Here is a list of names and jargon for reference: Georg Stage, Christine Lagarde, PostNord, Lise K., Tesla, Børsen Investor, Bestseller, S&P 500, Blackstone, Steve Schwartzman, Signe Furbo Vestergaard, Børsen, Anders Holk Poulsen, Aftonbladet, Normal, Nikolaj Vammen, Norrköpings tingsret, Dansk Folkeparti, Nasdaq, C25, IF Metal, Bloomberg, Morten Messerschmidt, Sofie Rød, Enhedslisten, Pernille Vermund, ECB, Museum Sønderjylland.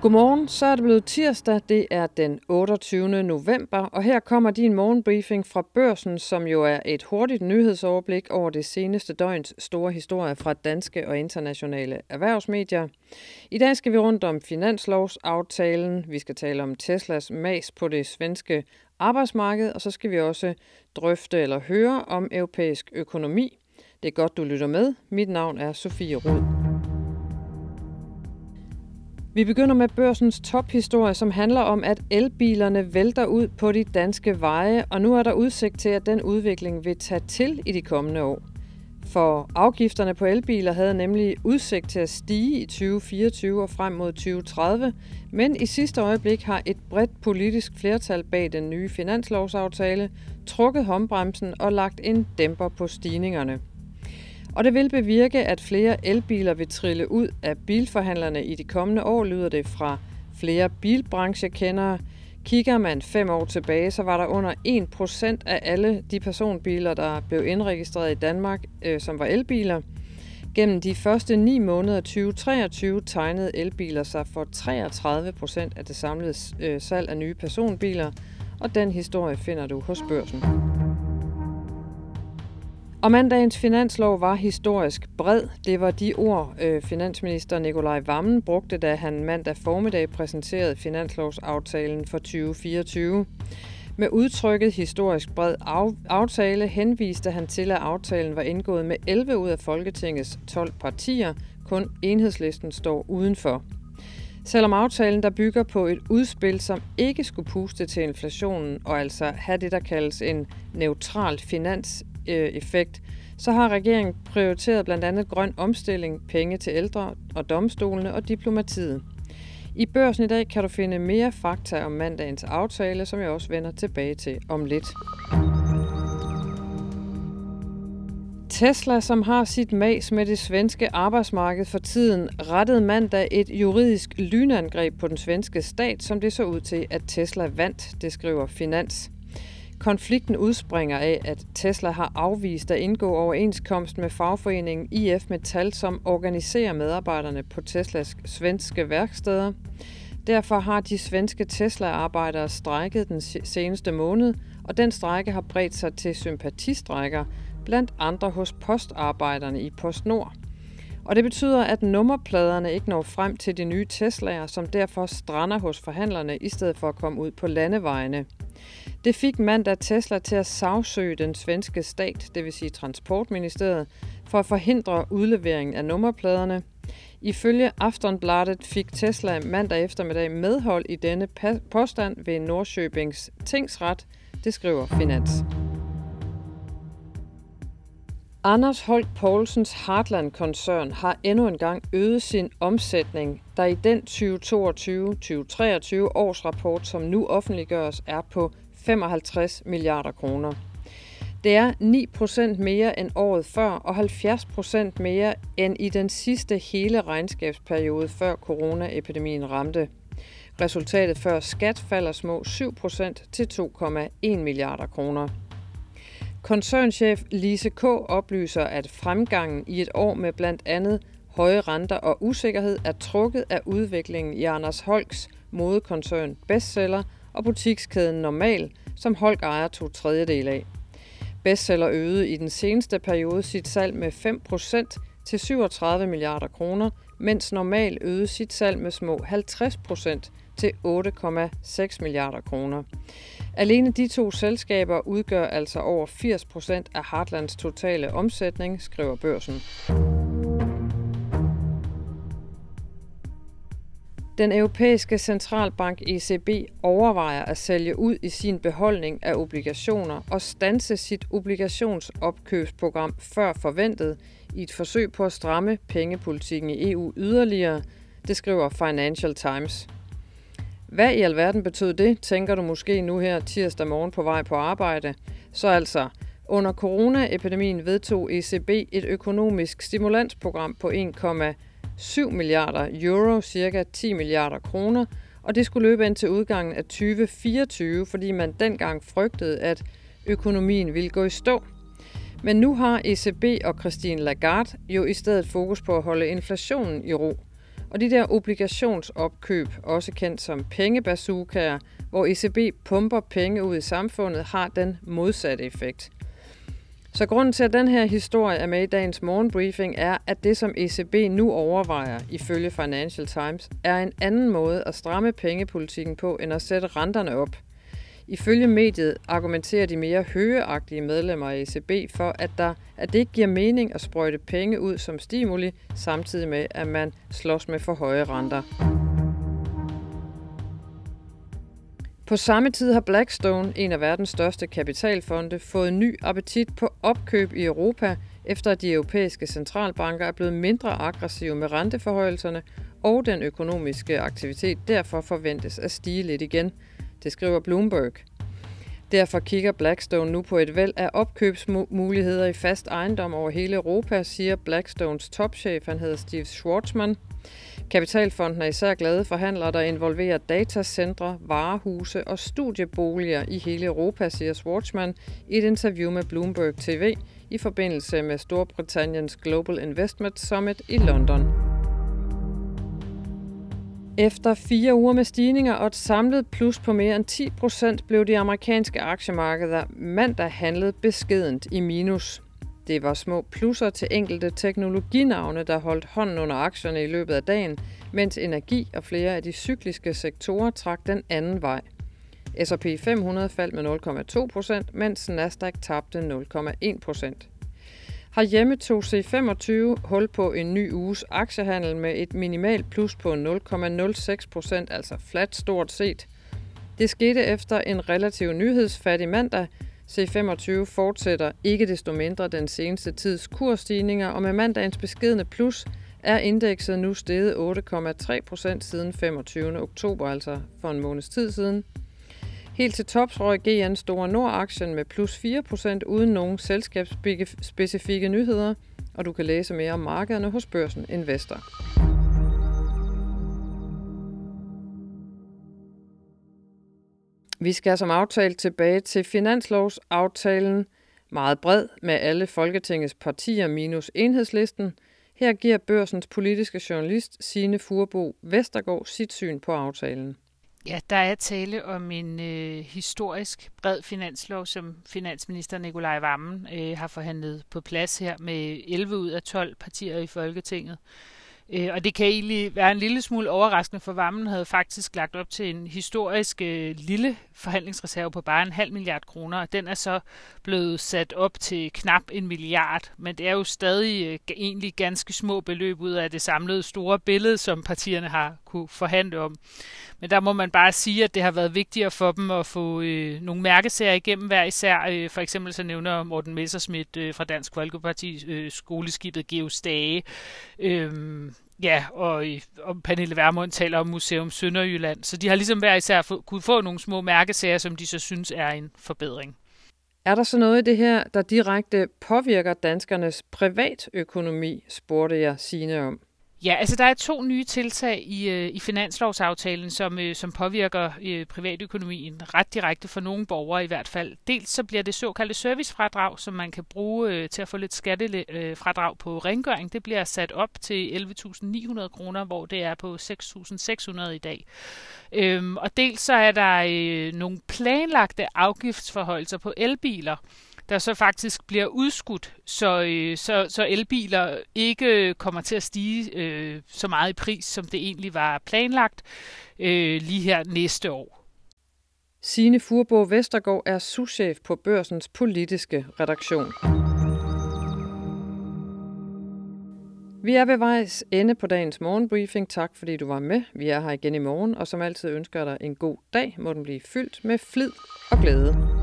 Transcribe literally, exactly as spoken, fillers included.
Godmorgen, så er det blevet tirsdag, det er den otteogtyvende november, og her kommer din morgenbriefing fra Børsen, som jo er et hurtigt nyhedsoverblik over det seneste døgns store historier fra danske og internationale erhvervsmedier. I dag skal vi rundt om finanslovsaftalen, vi skal tale om Teslas mas på det svenske arbejdsmarked, og så skal vi også drøfte eller høre om europæisk økonomi. Det er godt, du lytter med. Mit navn er Sofie Rød. Vi begynder med Børsens tophistorie, som handler om, at elbilerne vælter ud på de danske veje, og nu er der udsigt til, at den udvikling vil tage til i de kommende år. For afgifterne på elbiler havde nemlig udsigt til at stige i tyve fireogtyve og frem mod tyve tredive, men i sidste øjeblik har et bredt politisk flertal bag den nye finanslovsaftale trukket håndbremsen og lagt en dæmper på stigningerne. Og det vil bevirke, at flere elbiler vil trille ud af bilforhandlerne i de kommende år, lyder det fra flere bilbranchekendere. Kigger man fem år tilbage, så var der under en procent af alle de personbiler, der blev indregistreret i Danmark, øh, som var elbiler. Gennem de første ni måneder tyve treogtyve tegnede elbiler sig for treogtredive procent af det samlede øh, salg af nye personbiler, og den historie finder du hos Børsen. Og mandagens finanslov var historisk bred. Det var de ord, øh, finansminister Nikolaj Vammen brugte, da han mandag formiddag præsenterede finanslovsaftalen for tyve fireogtyve. Med udtrykket historisk bred af- aftale henviste han til, at aftalen var indgået med elleve ud af Folketingets tolv partier. Kun Enhedslisten står udenfor. Selvom aftalen, der bygger på et udspil, som ikke skulle puste til inflationen og altså have det, der kaldes en neutral finans effekt, så har regeringen prioriteret blandt andet grøn omstilling, penge til ældre og domstolene og diplomatiet. I Børsen i dag kan du finde mere fakta om mandagens aftale, som jeg også vender tilbage til om lidt. Tesla, som har sit mas med det svenske arbejdsmarked for tiden, rettede mandag et juridisk lynangreb på den svenske stat, som det så ud til, at Tesla vandt, det skriver Finans. Konflikten udspringer af, at Tesla har afvist at indgå overenskomst med fagforeningen I F Metal, som organiserer medarbejderne på Teslas svenske værksteder. Derfor har de svenske Tesla-arbejdere strejket den seneste måned, og den strejke har bredt sig til sympatistrejker, blandt andre hos postarbejderne i PostNord. Og det betyder, at nummerpladerne ikke når frem til de nye Tesla'er, som derfor strander hos forhandlerne i stedet for at komme ud på landevejene. Det fik mandag Tesla til at sagsøge den svenske stat, det vil sige Transportministeriet, for at forhindre udleveringen af nummerpladerne. Ifølge Aftonbladet fik Tesla mandag eftermiddag medhold i denne påstand ved Norrköpings tingsret, det skriver Finans. Anders Holk Poulsens Heartland-koncern har endnu engang øget sin omsætning, der i den tyve toogtyve til tyve treogtyve årsrapport, som nu offentliggøres, er på femoghalvtreds milliarder kroner. Det er ni procent mere end året før og halvfjerds procent mere end i den sidste hele regnskabsperiode, før coronaepidemien ramte. Resultatet før skat falder små syv procent til to komma en milliarder kroner. Koncernchef Lise K. oplyser, at fremgangen i et år med blandt andet høje renter og usikkerhed er trukket af udviklingen i Anders Holks modekoncern Bestseller og butikskæden Normal, som Holk ejer to tredjedel af. Bestseller øgede i den seneste periode sit salg med fem procent til syvogtredive milliarder kroner, mens Normal øgede sit salg med små halvtreds procent til otte komma seks milliarder kroner. Alene de to selskaber udgør altså over firs procent af Heartlands totale omsætning, skriver Børsen. Den europæiske centralbank E C B overvejer at sælge ud i sin beholdning af obligationer og standse sit obligationsopkøbsprogram før forventet i et forsøg på at stramme pengepolitikken i E U yderligere, det skriver Financial Times. Hvad i alverden betød det, tænker du måske nu her tirsdag morgen på vej på arbejde? Så altså, under coronaepidemien vedtog E C B et økonomisk stimulansprogram på en komma syv milliarder euro, ca. ti milliarder kroner, og det skulle løbe indtil udgangen af tyve fireogtyve, fordi man dengang frygtede, at økonomien ville gå i stå. Men nu har E C B og Christine Lagarde jo i stedet fokus på at holde inflationen i ro. Og de der obligationsopkøb, også kendt som pengebazookaer, hvor E C B pumper penge ud i samfundet, har den modsatte effekt. Så grunden til, at den her historie er med i dagens morgenbriefing, er, at det, som E C B nu overvejer, ifølge Financial Times, er en anden måde at stramme pengepolitikken på, end at sætte renterne op. Ifølge mediet argumenterer de mere højeagtige medlemmer af E C B for, at, der, at det ikke giver mening at sprøjte penge ud som stimuli, samtidig med, at man slås med for høje renter. På samme tid har Blackstone, en af verdens største kapitalfonde, fået ny appetit på opkøb i Europa, efter at de europæiske centralbanker er blevet mindre aggressive med renteforhøjelserne, og den økonomiske aktivitet derfor forventes at stige lidt igen. Det skriver Bloomberg. Derfor kigger Blackstone nu på et væld af opkøbsmuligheder i fast ejendom over hele Europa, siger Blackstones topchef, han hedder Steve Schwartzman. Kapitalfonden er især glade for handler, der involverer datacentre, varehuse og studieboliger i hele Europa, siger Schwartzman i et interview med Bloomberg T V i forbindelse med Storbritanniens Global Investment Summit i London. Efter fire uger med stigninger og et samlet plus på mere end ti procent blev de amerikanske aktiemarkeder mandag handlet beskedent i minus. Det var små plusser til enkelte teknologinavne, der holdt hånden under aktierne i løbet af dagen, mens energi og flere af de cykliske sektorer trak den anden vej. S og P fem hundrede faldt med nul komma to procent, mens Nasdaq tabte nul komma en procent. Herhjemme tog C femogtyve hul på en ny uges aktiehandel med et minimalt plus på nul komma nul seks procent, altså flat stort set. Det skete efter en relativ nyhedsfattig mandag. C femogtyve fortsætter ikke desto mindre den seneste tids kursstigninger, og med mandagens beskedne plus er indekset nu steget otte komma tre procent siden femogtyvende oktober, altså for en måneds tid siden. Helt til tops røg G N Store Nord-aktien med plus fire procent uden nogen selskabsspecifikke nyheder, og du kan læse mere om markederne hos Børsen Investor. Vi skal som aftalt tilbage til finanslovsaftalen, meget bred med alle Folketingets partier minus Enhedslisten. Her giver Børsens politiske journalist Signe Furbo Vestergaard sit syn på aftalen. Ja, der er tale om en øh, historisk bred finanslov, som finansminister Nikolaj Vammen øh, har forhandlet på plads her med elleve ud af tolv partier i Folketinget. Øh, og det kan egentlig være en lille smule overraskende, for Vammen havde faktisk lagt op til en historisk øh, lille forhandlingsreserve på bare en halv milliard kroner, og den er så blevet sat op til knap en milliard, men det er jo stadig øh, egentlig ganske små beløb ud af det samlede store billede, som partierne har kunne forhandle om. Men der må man bare sige, at det har været vigtigere for dem at få øh, nogle mærkesager igennem hver især. Øh, for eksempel så nævner Morten Messerschmidt øh, fra Dansk Folkeparti øh, skoleskibet Georg Stage. Øh, ja, og, og Pernille Vermund taler om Museum Sønderjylland. Så de har ligesom hver især få, kunne få nogle små mærkesager, som de så synes er en forbedring. Er der så noget i det her, der direkte påvirker danskernes privatøkonomi, spurgte jeg Signe om. Ja, altså der er to nye tiltag i, i finanslovsaftalen, som, som påvirker øh, privatøkonomien ret direkte for nogle borgere i hvert fald. Dels så bliver det såkaldte servicefradrag, som man kan bruge øh, til at få lidt skattefradrag på rengøring. Det bliver sat op til elleve tusind ni hundrede kroner, hvor det er på seks tusind seks hundrede i dag. Øhm, og dels så er der øh, nogle planlagte afgiftsforhøjelser på elbiler, der så faktisk bliver udskudt, så, øh, så, så elbiler ikke kommer til at stige øh, så meget i pris, som det egentlig var planlagt øh, lige her næste år. Signe Furbo Vestergaard er souschef på Børsens politiske redaktion. Vi er ved vejs ende på dagens morgenbriefing. Tak fordi du var med. Vi er her igen i morgen, og som altid ønsker jeg dig en god dag. Må den blive fyldt med flid og glæde.